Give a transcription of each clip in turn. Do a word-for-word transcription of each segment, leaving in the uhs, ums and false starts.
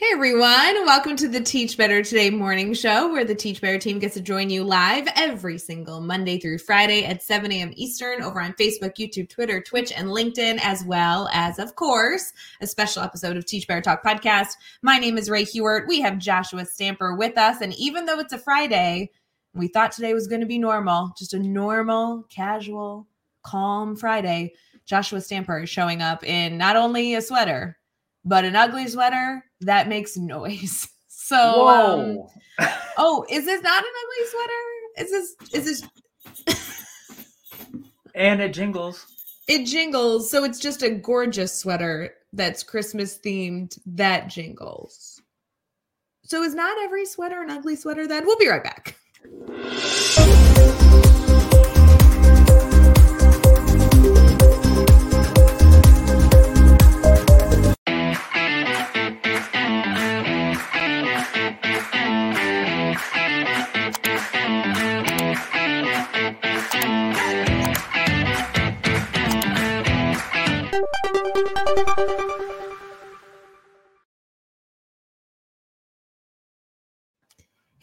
Hey everyone, welcome to the Teach Better Today morning show where the Teach Better team gets to join you live every single Monday through Friday at seven a.m. Eastern over on Facebook, YouTube, Twitter, Twitch, and LinkedIn, as well as, of course, a special episode of Teach Better Talk Podcast. My name is Rae Hewitt. We have Joshua Stamper with us, and even though it's a Friday, we thought today was going to be normal, just a normal, casual, calm Friday. Joshua Stamper is showing up in not only a sweater, but an ugly sweater that makes noise. So, um, oh, is this not an ugly sweater? Is this, is this? And it jingles. It jingles. So it's just a gorgeous sweater that's Christmas themed that jingles. So is not every sweater an ugly sweater then? We'll be right back.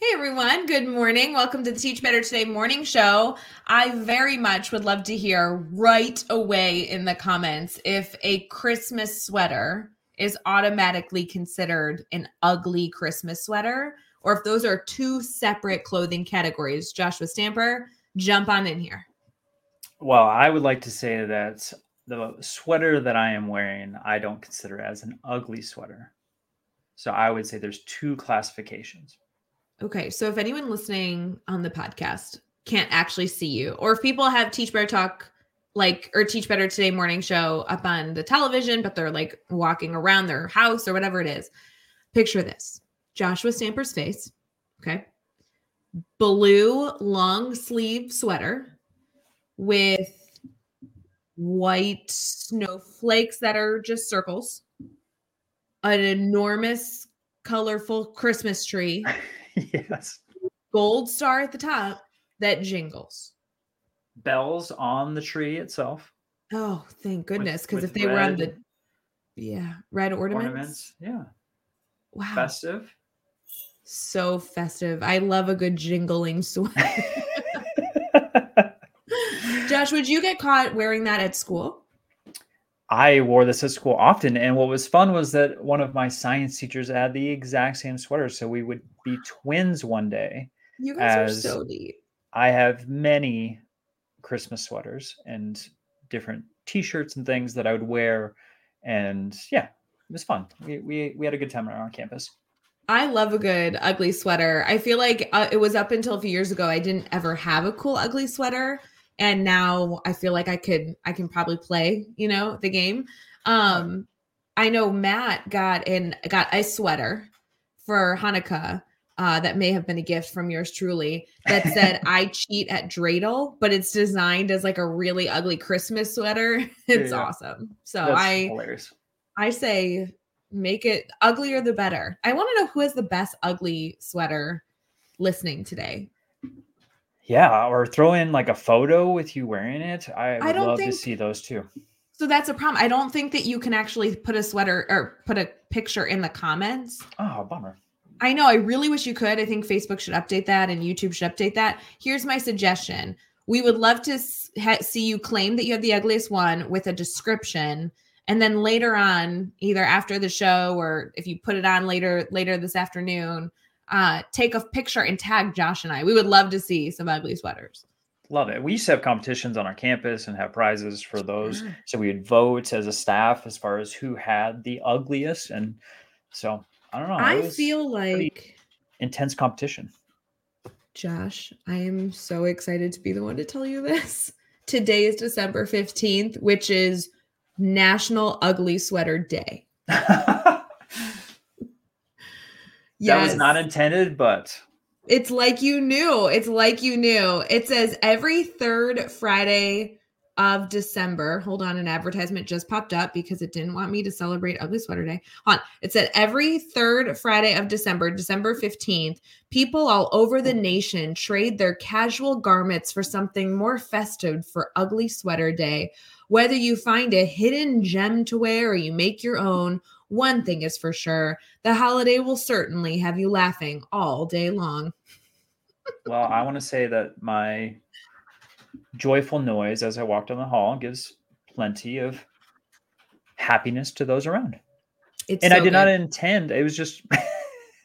Hey everyone, good morning. Welcome to the Teach Better Today morning show. I very much would love to hear right away in the comments if a Christmas sweater is automatically considered an ugly Christmas sweater, or if those are two separate clothing categories. Joshua Stamper, jump on in here. Well, I would like to say that the sweater that I am wearing, I don't consider as an ugly sweater. So I would say there's two classifications. Okay, so if anyone listening on the podcast can't actually see you, or if people have Teach Better Talk, like, or Teach Better Today morning show up on the television, but they're like walking around their house or whatever it is, picture this: Joshua Stamper's face, okay, blue long sleeve sweater with white snowflakes that are just circles, an enormous, colorful Christmas tree. Yes. Gold star at the top that jingles. Bells on the tree itself. Oh, thank goodness. Because if they were on the, yeah, red ornaments. ornaments. Yeah. Wow. Festive. So festive. I love a good jingling sweat. Josh, would you get caught wearing that at school? I wore this at school often. And what was fun was that one of my science teachers had the exact same sweater. So we would be twins one day. You guys are so deep. I have many Christmas sweaters and different t-shirts and things that I would wear. And yeah, it was fun. We we, we had a good time around campus. I love a good ugly sweater. I feel like uh, it was up until a few years ago, I didn't ever have a cool ugly sweater. And now I feel like I could, I can probably play, you know, the game. Um, I know Matt got in, got a sweater for Hanukkah uh, that may have been a gift from yours truly that said, I cheat at dreidel, but it's designed as like a really ugly Christmas sweater. It's yeah. awesome. So That's I, hilarious. I say, make it uglier, the better. I want to know who has the best ugly sweater listening today. Yeah, or throw in like a photo with you wearing it. I would I love think, to see those too. So that's a problem. I don't think that you can actually put a sweater or put a picture in the comments. Oh, bummer. I know. I really wish you could. I think Facebook should update that and YouTube should update that. Here's my suggestion. We would love to ha- see you claim that you have the ugliest one with a description. And then later on, either after the show or if you put it on later, later this afternoon, Uh, take a picture and tag Josh and I. We would love to see some ugly sweaters. Love it. We used to have competitions on our campus and have prizes for those. Yeah. So we would vote as a staff as far as who had the ugliest. And so I don't know. I feel like intense competition. Josh, I am so excited to be the one to tell you this. Today is December fifteenth, which is National Ugly Sweater Day. Yes. That was not intended, but it's like you knew. It's like you knew. It says every third Friday of December. Hold on, an advertisement just popped up because it didn't want me to celebrate Ugly Sweater Day. Hold on. It said every third Friday of December, December fifteenth, people all over the nation trade their casual garments for something more festive for Ugly Sweater Day. Whether you find a hidden gem to wear or you make your own, One thing is for sure, the holiday will certainly have you laughing all day long. Well, I want to say that my joyful noise as I walked down the hall gives plenty of happiness to those around. It's and so I did good. Not intend. It was just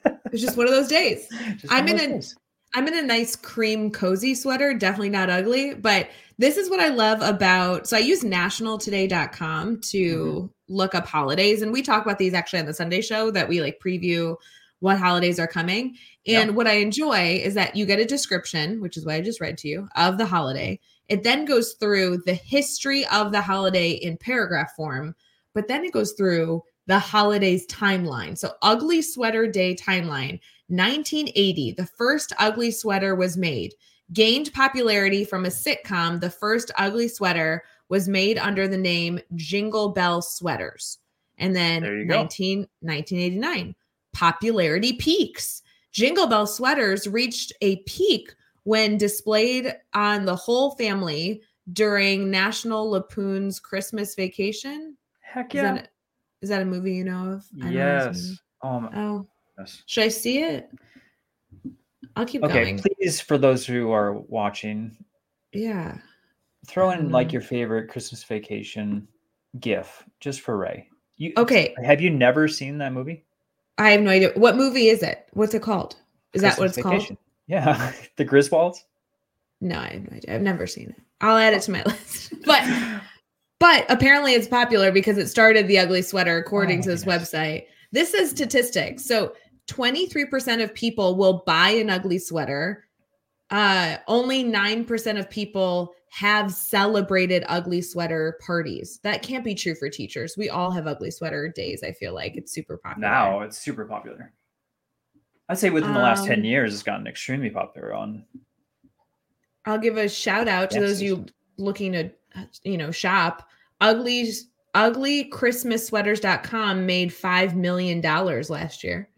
it was just one of those days. I'm in a days. I'm in a nice cream cozy sweater, definitely not ugly, but this is what I love about, so I use national today dot com to mm-hmm. look up holidays, and we talk about these actually on the Sunday show that we like preview what holidays are coming. And yep. what I enjoy is that you get a description, which is what I just read to you, of the holiday. It then goes through the history of the holiday in paragraph form, but then it goes through the holidays timeline. So Ugly Sweater Day timeline, nineteen eighty, the first ugly sweater was made, gained popularity from a sitcom. The first ugly sweater was made under the name Jingle Bell Sweaters. And then nineteen, nineteen eighty-nine. Popularity peaks. Jingle Bell Sweaters reached a peak when displayed on the whole family during National Lampoon's Christmas Vacation. Heck yeah. Is that a, is that a movie you know of? I yes. Know um, oh, yes. Should I see it? I'll keep okay, going. Okay, please, for those who are watching. Yeah. Throw in like your favorite Christmas Vacation gif just for Rae. You, okay. Have you never seen that movie? I have no idea. What movie is it? What's it called? Is Christmas that what it's Vacation. Called? Yeah. The Griswolds? No, I have no idea. I've never seen it. I'll add it to my list. But but apparently it's popular because it started the ugly sweater, according oh, to this goodness. Website. This is statistics. So twenty-three percent of people will buy an ugly sweater. Uh, only nine percent of people have celebrated ugly sweater parties. That can't be true for teachers. We all have ugly sweater days. I feel like it's super popular. Now it's super popular. I'd say within the last um, ten years, it's gotten extremely popular on. I'll give a shout out to those of you looking to, you know, shop. Ugly, ugly christmas sweaters dot com made five million dollars last year.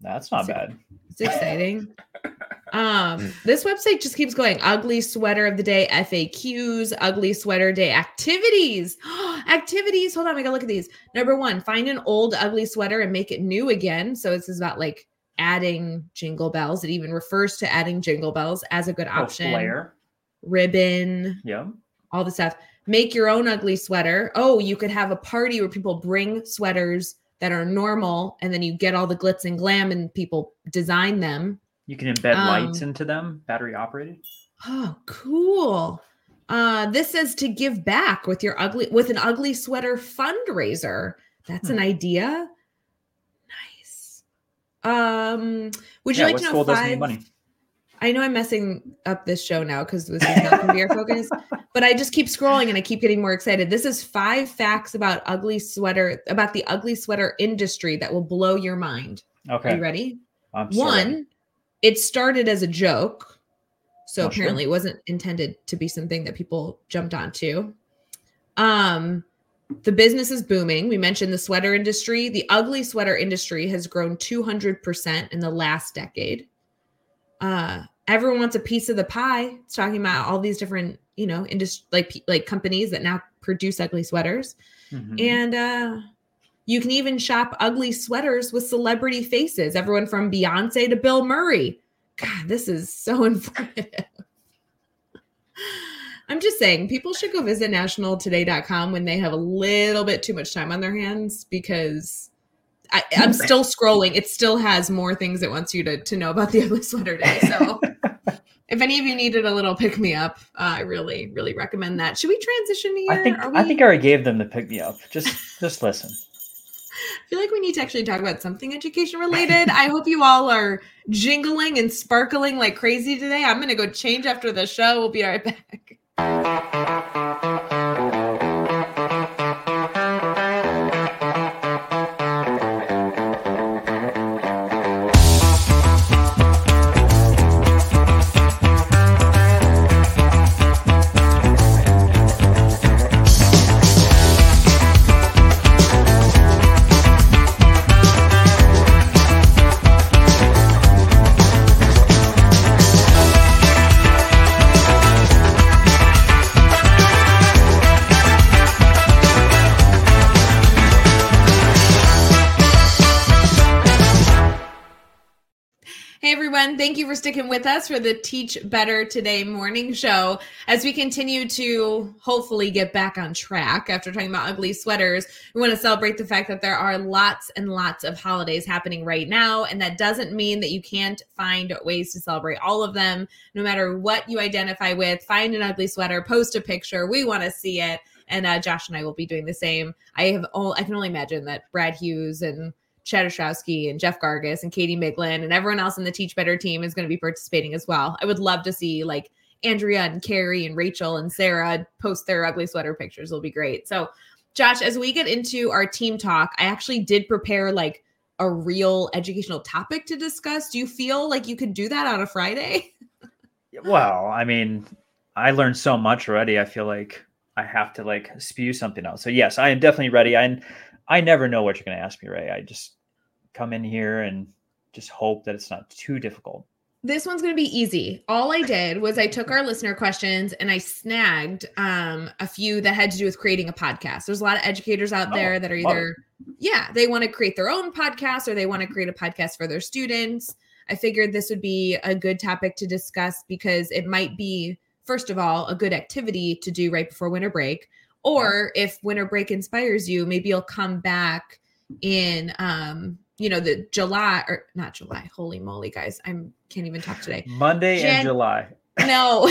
That's not it's, bad. It's exciting. Um, this website just keeps going. Ugly Sweater of the Day, F A Qs, Ugly Sweater Day activities. Activities. Hold on. We got to look at these. Number one, find an old ugly sweater and make it new again. So this is about like adding jingle bells. It even refers to adding jingle bells as a good option. Oh, flare. Ribbon. Yeah. All the stuff. Make your own ugly sweater. Oh, you could have a party where people bring sweaters that are normal, and then you get all the glitz and glam and people design them. You can embed um, lights into them, battery operated. Oh, cool. Uh, this is to give back with your ugly, with an ugly sweater fundraiser. That's hmm. an idea. Nice. Um, would you yeah, like to know school five? Doesn't need money? I know I'm messing up this show now because this is not going to be our focus, but I just keep scrolling and I keep getting more excited. This is five facts about ugly sweater, about the ugly sweater industry that will blow your mind. Okay. Are you ready? I'm One. Sorry. It started as a joke, so Not apparently sure. it wasn't intended to be something that people jumped onto. Um, the business is booming. We mentioned the sweater industry. The ugly sweater industry has grown two hundred percent in the last decade. Uh, everyone wants a piece of the pie. It's talking about all these different, you know, industry like like companies that now produce ugly sweaters, mm-hmm. and. Uh, You can even shop ugly sweaters with celebrity faces. Everyone from Beyonce to Bill Murray. God, this is so informative. I'm just saying, people should go visit national today dot com when they have a little bit too much time on their hands, because I, I'm still scrolling. It still has more things it wants you to, to know about the ugly sweater day. So if any of you needed a little pick-me-up, uh, I really, really recommend that. Should we transition here? I think, Are we... I think I already gave them the pick-me-up. Just, just listen. I feel like we need to actually talk about something education related. I hope you all are jingling and sparkling like crazy today. I'm going to go change after the show. We'll be right back. Hey, everyone. Thank you for sticking with us for the Teach Better Today morning show as we continue to hopefully get back on track after talking about ugly sweaters. We want to celebrate the fact that there are lots and lots of holidays happening right now, and that doesn't mean that you can't find ways to celebrate all of them. No matter what you identify with, find an ugly sweater, post a picture. We want to see it, and uh, Josh and I will be doing the same. I have all, I can only imagine that Brad Hughes and Chad Ostrowski and Jeff Gargis and Katie Miglin and everyone else in the Teach Better team is going to be participating as well. I would love to see like Andrea and Carrie and Rachel and Sarah post their ugly sweater pictures. It'll be great. So Josh, as we get into our team talk, I actually did prepare like a real educational topic to discuss. Do you feel like you could do that on a Friday? Well, I mean, I learned so much already. I feel like I have to like spew something else. So yes, I am definitely ready. I, I never know what you're going to ask me, Rae. I just come in here and just hope that it's not too difficult. This one's going to be easy. All I did was I took our listener questions and I snagged um, a few that had to do with creating a podcast. There's a lot of educators out oh, there that are either, oh. yeah, they want to create their own podcast or they want to create a podcast for their students. I figured this would be a good topic to discuss because it might be, first of all, a good activity to do right before winter break. Or if winter break inspires you, maybe you'll come back in, um, you know, the July or not July. Holy moly, guys. I can't even talk today. Monday Jan- and July. No,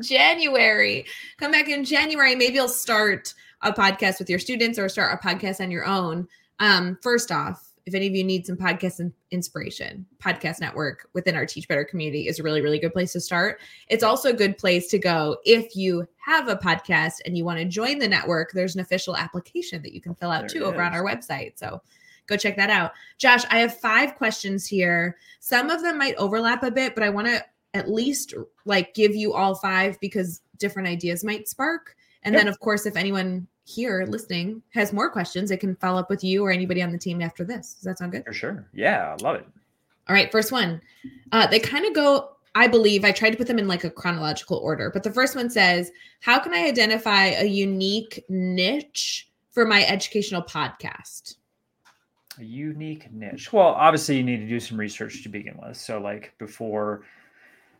January. Come back in January. Maybe you'll start a podcast with your students or start a podcast on your own. Um, first off, if any of you need some podcast in- inspiration, Podcast Network within our Teach Better community is a really, really good place to start. It's also a good place to go if you have a podcast and you want to join the network. There's an official application that you can fill out there too over is. on our website. So go check that out. Josh, I have five questions here. Some of them might overlap a bit, but I want to at least like give you all five because different ideas might spark. And yep. then, of course, if anyone here listening has more questions, I can follow up with you or anybody on the team after this. Does that sound good? For sure. Yeah, I love it. All right, first one. Uh, they kind of go, I believe, I tried to put them in like a chronological order, but the first one says, how can I identify a unique niche for my educational podcast? A unique niche. Well, obviously you need to do some research to begin with. So like before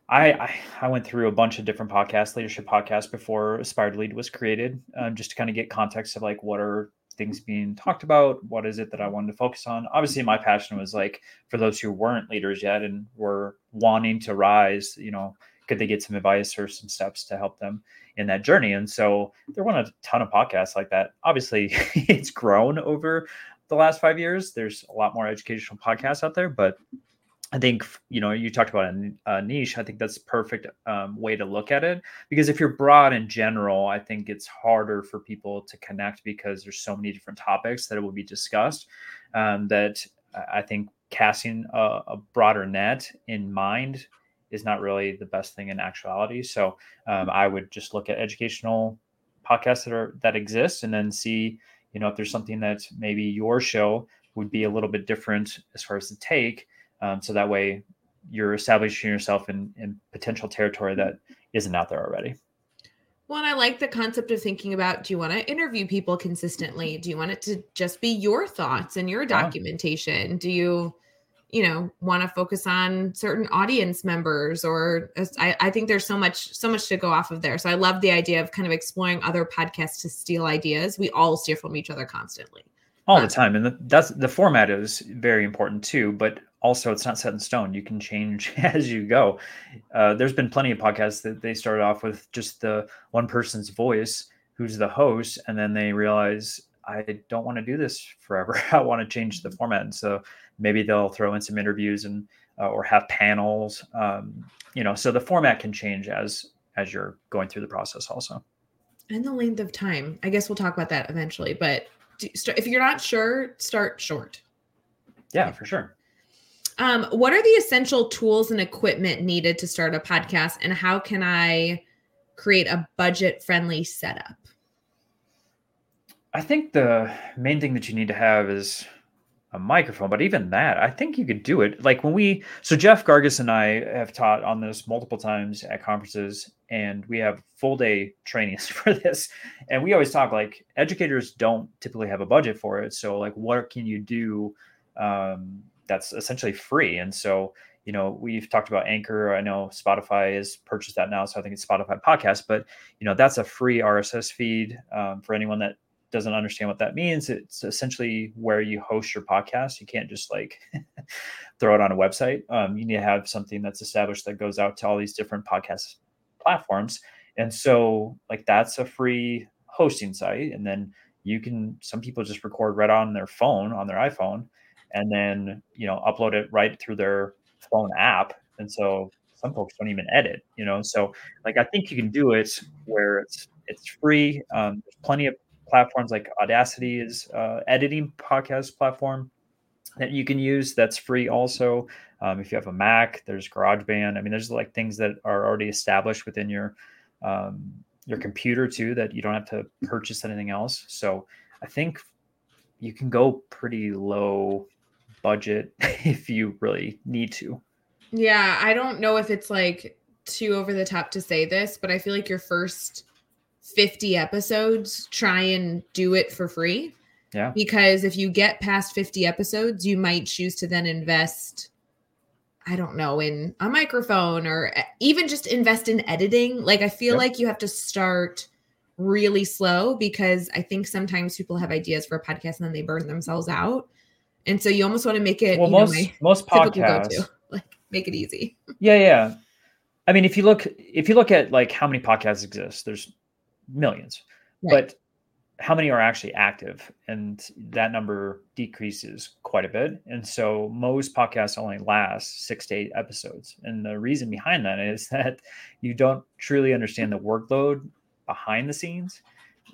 I, I, I went through a bunch of different podcasts, leadership podcasts before Aspired Lead was created, um, just to kind of get context of like, what are things being talked about? What is it that I wanted to focus on? Obviously my passion was like, for those who weren't leaders yet and were wanting to rise, you know, could they get some advice or some steps to help them in that journey? And so there weren't a ton of podcasts like that. Obviously it's grown over the last five years. There's a lot more educational podcasts out there, but I think, you know, you talked about a, a niche. I think that's the perfect um, way to look at it, because if you're broad in general, I think it's harder for people to connect because there's so many different topics that will be discussed um, that I think casting a, a broader net in mind is not really the best thing in actuality. So um, I would just look at educational podcasts that are that exist and then see, you know, if there's something that maybe your show would be a little bit different as far as the take. Um, so that way you're establishing yourself in, in potential territory that isn't out there already. Well, and I like the concept of thinking about, do you want to interview people consistently? Do you want it to just be your thoughts and your documentation? Yeah. Do you, you know, want to focus on certain audience members? Or I, I think there's so much, so much to go off of there. So I love the idea of kind of exploring other podcasts to steal ideas. We all steal from each other constantly. All the time. And the, that's the format is very important too, but also it's not set in stone. You can change as you go. Uh, there's been plenty of podcasts that they started off with just the one person's voice who's the host. And then they realize, I don't want to do this forever. I want to change the format. And so maybe they'll throw in some interviews and, uh, or have panels, um, you know, so the format can change as, as you're going through the process also. And the length of time, I guess we'll talk about that eventually, but if you're not sure, start short. Yeah, for sure. Um, what are the essential tools and equipment needed to start a podcast, and how can I create a budget-friendly setup? I think the main thing that you need to have is a microphone, but even that, I think you could do it. Like when we, so Jeff Gargis and I have taught on this multiple times at conferences, and we have full day trainings for this. And we always talk like educators don't typically have a budget for it. So like, what can you do um, that's essentially free? And so you know, we've talked about Anchor. I know Spotify has purchased that now, so I think it's Spotify Podcast. But, you know, that's a free R S S feed. Um, for anyone that doesn't understand what that means, it's essentially where you host your podcast. You can't just like throw it on a website. Um, you need to have something that's established that goes out to all these different podcast platforms. And so like that's a free hosting site. And then you can, some people just record right on their phone, on their iPhone, and then, you know, upload it right through their phone app. And so some folks don't even edit, you know? So like, I think you can do it where it's, it's free. Um, there's plenty of platforms like Audacity is uh editing podcast platform that you can use. That's free. Also, um, if you have a Mac, there's GarageBand. I mean, there's like things that are already established within your, um, your computer too, that you don't have to purchase anything else. So I think you can go pretty low budget if you really need to. Yeah. I don't know if it's like too over the top to say this, but I feel like your first fifty episodes, try and do it for free. Yeah. Because if you get past fifty episodes, you might choose to then invest, I don't know, in a microphone or even just invest in editing. Like, I feel yep. like you have to start really slow, because I think sometimes people have ideas for a podcast and then they burn themselves out. And so you almost want to make it, well, you most, know, my most podcasts go-to. Like, make it easy. Yeah. Yeah. I mean, if you look, if you look at like how many podcasts exist, there's millions, right. But how many are actually active? And that number decreases quite a bit. And so most podcasts only last six to eight episodes. And the reason behind that is that you don't truly understand the workload behind the scenes.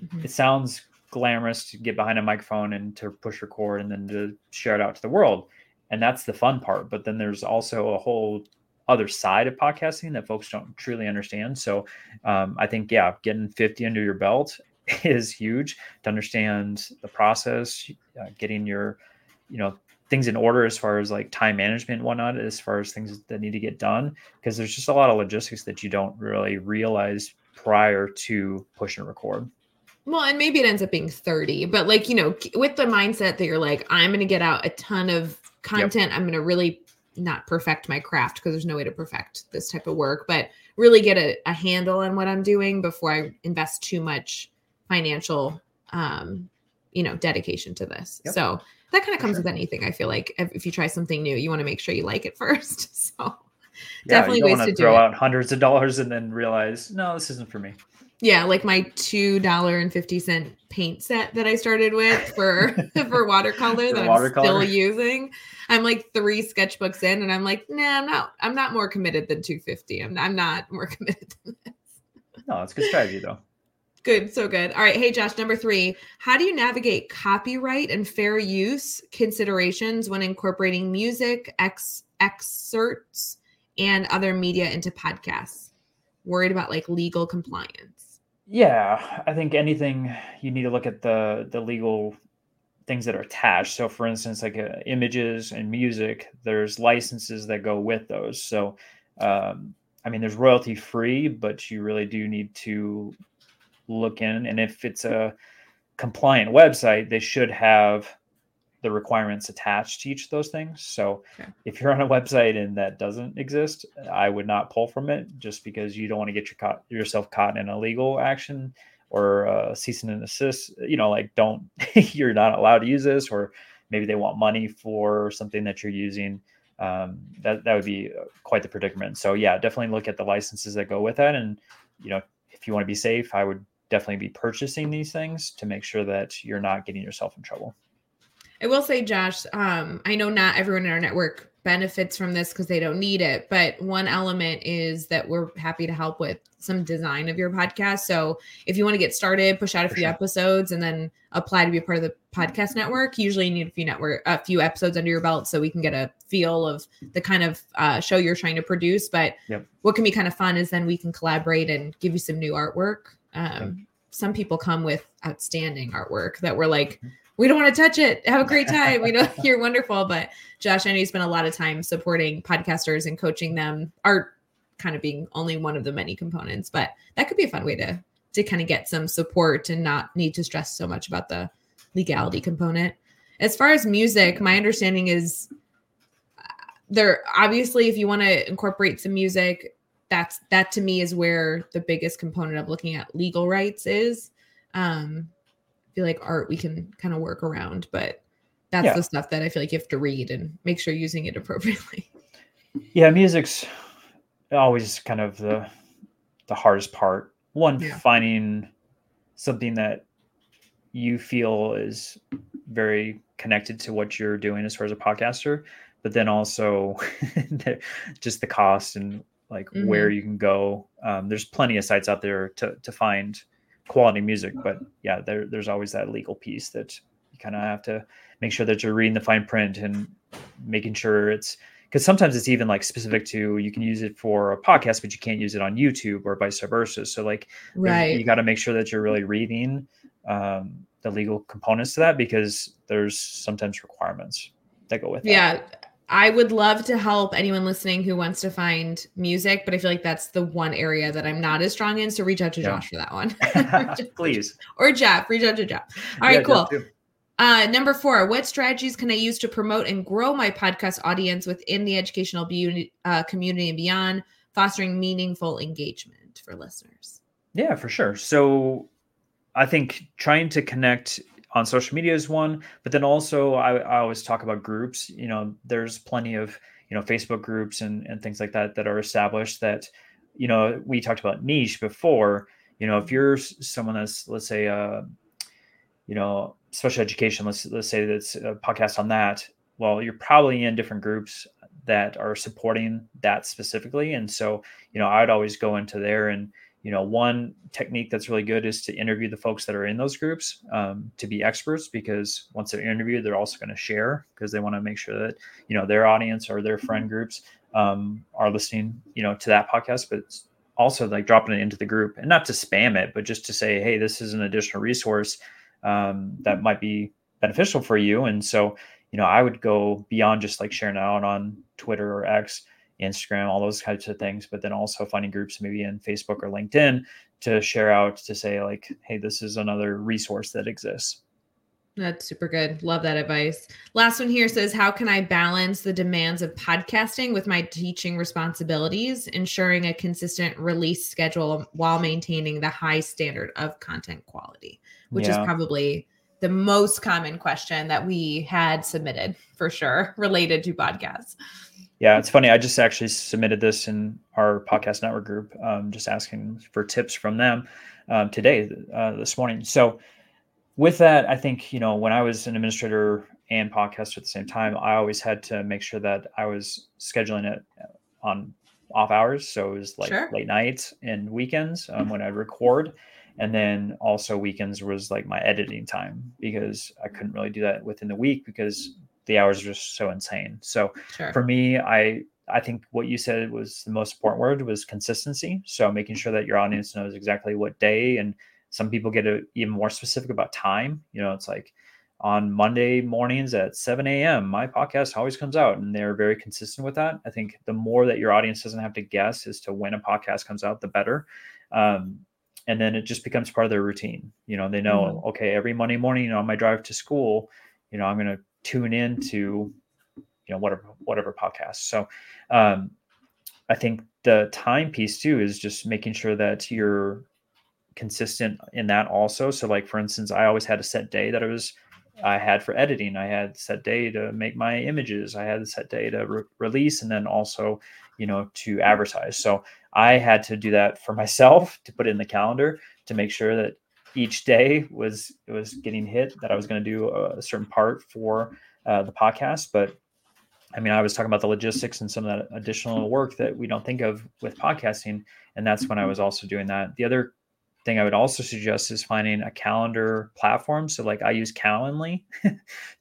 Mm-hmm. It sounds glamorous to get behind a microphone and to push record and then to share it out to the world. And that's the fun part. But then there's also a whole other side of podcasting that folks don't truly understand. So um, I think, yeah, getting fifty under your belt is huge to understand the process, uh, getting your, you know, things in order as far as like time management and whatnot, as far as things that need to get done, because there's just a lot of logistics that you don't really realize prior to push and record. Well, and maybe it ends up being thirty, but like, you know, with the mindset that you're like, I'm going to get out a ton of content. Yep. I'm going to really not perfect my craft, because there's no way to perfect this type of work, but really get a, a handle on what I'm doing before I invest too much financial, um, you know, dedication to this. Yep. So that kind of comes sure. with anything. I feel like if, if you try something new, you want to make sure you like it first. So yeah, definitely ways to do it. Throw out hundreds of dollars and then realize, no, this isn't for me. Yeah. Like my two dollars and fifty cents paint set that I started with for, for watercolor for that watercolor. I'm still using. I'm like three sketchbooks in and I'm like, nah, I'm not, I'm not more committed than two hundred fifty dollars. I'm, I'm not more committed than this. No, it's a good strategy though. Good. So good. All right. Hey, Josh, number three, how do you navigate copyright and fair use considerations when incorporating music, ex- excerpts, and other media into podcasts? Worried about like legal compliance? Yeah. I think anything you need to look at the, the legal things that are attached. So for instance, like uh, images and music, there's licenses that go with those. So, um, I mean, there's royalty free, but you really do need to look in, and if it's a compliant website, they should have the requirements attached to each of those things. So okay. if you're on a website and that doesn't exist, I would not pull from it, just because you don't want to get your caught, yourself caught in a legal action or a cease and desist, you know, like don't, you're not allowed to use this, or maybe they want money for something that you're using. Um, that, that would be quite the predicament. So yeah, definitely look at the licenses that go with that. And, you know, if you want to be safe, I would definitely be purchasing these things to make sure that you're not getting yourself in trouble. I will say, Josh, um, I know not everyone in our network benefits from this because they don't need it, but one element is that we're happy to help with some design of your podcast. So if you want to get started, push out a For few sure. episodes and then apply to be a part of the podcast network, usually you need a few network, a few episodes under your belt so we can get a feel of the kind of uh, show you're trying to produce. But yep. what can be kind of fun is then we can collaborate and give you some new artwork. Um, yep. Some people come with outstanding artwork that we're like, we don't want to touch it. Have a great time. We know you're wonderful. But Josh, I know you spend a lot of time supporting podcasters and coaching them, art kind of being only one of the many components, but that could be a fun way to, to kind of get some support and not need to stress so much about the legality component. As far as music, my understanding is there, obviously, if you want to incorporate some music, that's, that to me is where the biggest component of looking at legal rights is. Um, I feel like art we can kind of work around, but that's yeah. the stuff that I feel like you have to read and make sure you're using it appropriately. Yeah, music's always kind of the the hardest part. One, yeah. finding something that you feel is very connected to what you're doing as far as a podcaster, but then also just the cost and like mm-hmm. where you can go. Um, there's plenty of sites out there to to find quality music, but yeah, there, there's always that legal piece that you kind of have to make sure that you're reading the fine print and making sure it's, because sometimes it's even like specific to, you can use it for a podcast, but you can't use it on YouTube or vice versa. So like, right. you got to make sure that you're really reading um, the legal components to that, because there's sometimes requirements that go with it. Yeah. That. I would love to help anyone listening who wants to find music, but I feel like that's the one area that I'm not as strong in. So reach out to yeah. Josh for that one. Please. Or Jeff, reach out to Jeff. All right, yeah, cool. Uh, number four, what strategies can I use to promote and grow my podcast audience within the educational be- uh, community and beyond, fostering meaningful engagement for listeners? Yeah, for sure. So I think trying to connect on social media is one, but then also I, I always talk about groups. You know, there's plenty of, you know, Facebook groups and, and things like that that are established that, you know, we talked about niche before. You know, if you're someone that's, let's say, uh, you know, special education, let's let's say that's a podcast on that. Well, you're probably in different groups that are supporting that specifically. And so, you know, I'd always go into there and, you know, one technique that's really good is to interview the folks that are in those groups um, to be experts, because once they're interviewed, they're also going to share, because they want to make sure that, you know, their audience or their friend groups um, are listening, you know, to that podcast, but it's also like dropping it into the group, and not to spam it, but just to say, hey, this is an additional resource um, that might be beneficial for you. And so, you know, I would go beyond just like sharing out on Twitter or X, Instagram, all those types of things, but then also finding groups maybe in Facebook or LinkedIn to share out, to say like, hey, this is another resource that exists. That's super good. Love that advice. Last one here says, how can I balance the demands of podcasting with my teaching responsibilities, ensuring a consistent release schedule while maintaining the high standard of content quality, which yeah. is probably the most common question that we had submitted for sure related to podcasts. Yeah, it's funny. I just actually submitted this in our podcast network group, um, just asking for tips from them um, today, uh, this morning. So with that, I think, you know, when I was an administrator and podcaster at the same time, I always had to make sure that I was scheduling it on off hours. So it was like sure. late nights and weekends um, when I record. And then also weekends was like my editing time, because I couldn't really do that within the week, because the hours are just so insane. So sure. for me, I, I think what you said was the most important word was consistency. So making sure that your audience knows exactly what day, and some people get a, even more specific about time. You know, it's like on Monday mornings at seven a.m., my podcast always comes out, and they're very consistent with that. I think the more that your audience doesn't have to guess as to when a podcast comes out, the better. Um, and then it just becomes part of their routine. You know, they know, mm-hmm. okay, every Monday morning on my drive to school, you know, I'm going to tune in to, you know, whatever, whatever podcast. So, um, I think the time piece too is just making sure that you're consistent in that also. So like, for instance, I always had a set day that I was, I had for editing. I had set day to make my images. I had a set day to re- release. And then also, you know, to advertise. So I had to do that for myself, to put it in the calendar, to make sure that each day was, it was getting hit, that I was going to do a, a certain part for uh, the podcast. But I mean, I was talking about the logistics and some of that additional work that we don't think of with podcasting. And that's when I was also doing that. The other thing I would also suggest is finding a calendar platform. So like I use Calendly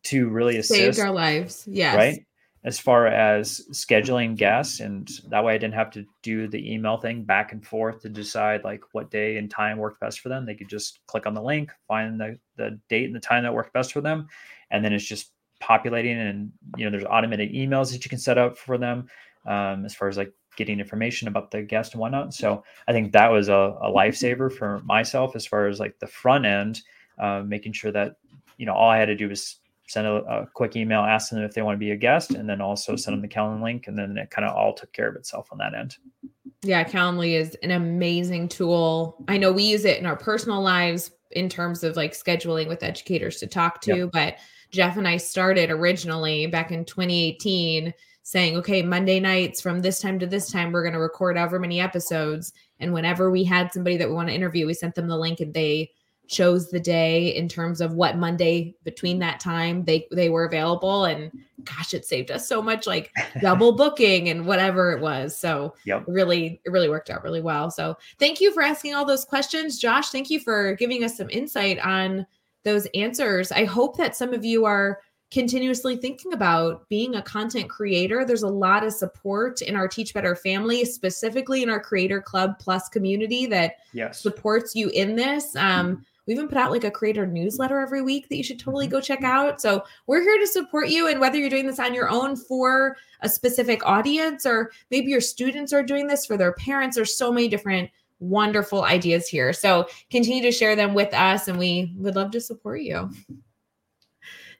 to really assist. Saved our lives. Yes. Right. As far as scheduling guests, and that way I didn't have to do the email thing back and forth to decide like what day and time worked best for them. They could just click on the link, find the, the date and the time that worked best for them. And then it's just populating, and, you know, there's automated emails that you can set up for them um, as far as like getting information about the guest and whatnot. So I think that was a, a lifesaver for myself as far as like the front end, uh, making sure that, you know, all I had to do was send a, a quick email, ask them if they want to be a guest, and then also send them the Calendly link. And then it kind of all took care of itself on that end. Yeah. Calendly is an amazing tool. I know we use it in our personal lives in terms of like scheduling with educators to talk to, yep. but Jeff and I started originally back in twenty eighteen saying, okay, Monday nights from this time to this time, we're going to record however many episodes. And whenever we had somebody that we want to interview, we sent them the link and they chose the day in terms of what Monday between that time they, they were available. And gosh, it saved us so much like double booking and whatever it was. So yep. really, it really worked out really well. So thank you for asking all those questions, Josh. Thank you for giving us some insight on those answers. I hope that some of you are continuously thinking about being a content creator. There's a lot of support in our Teach Better family, specifically in our Creator Club Plus community that yes. supports you in this. Um, we even put out like a creator newsletter every week that you should totally go check out. So we're here to support you. And whether you're doing this on your own for a specific audience, or maybe your students are doing this for their parents, there's so many different wonderful ideas here. So continue to share them with us, and we would love to support you.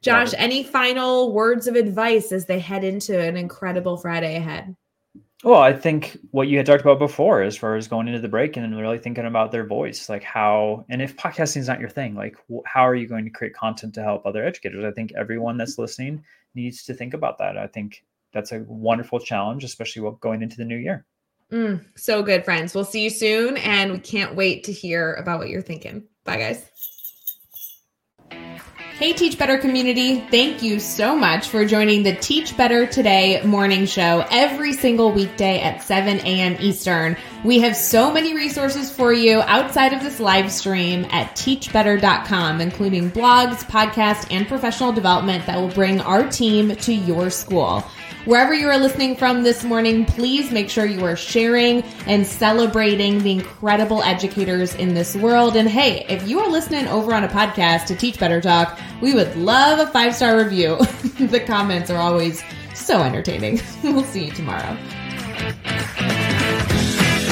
Josh, any final words of advice as they head into an incredible Friday ahead? Well, I think what you had talked about before as far as going into the break and really thinking about their voice, like how, and if podcasting is not your thing, like how are you going to create content to help other educators? I think everyone that's listening needs to think about that. I think that's a wonderful challenge, especially going into the new year. Mm, so good, friends. We'll see you soon. And we can't wait to hear about what you're thinking. Bye, guys. Hey, Teach Better community. Thank you so much for joining the Teach Better Today morning show every single weekday at seven a.m. Eastern. We have so many resources for you outside of this live stream at teach better dot com, including blogs, podcasts, and professional development that will bring our team to your school. Wherever you are listening from this morning, please make sure you are sharing and celebrating the incredible educators in this world. And hey, if you are listening over on a podcast to Teach Better Talk, we would love a five-star review. The comments are always so entertaining. We'll see you tomorrow.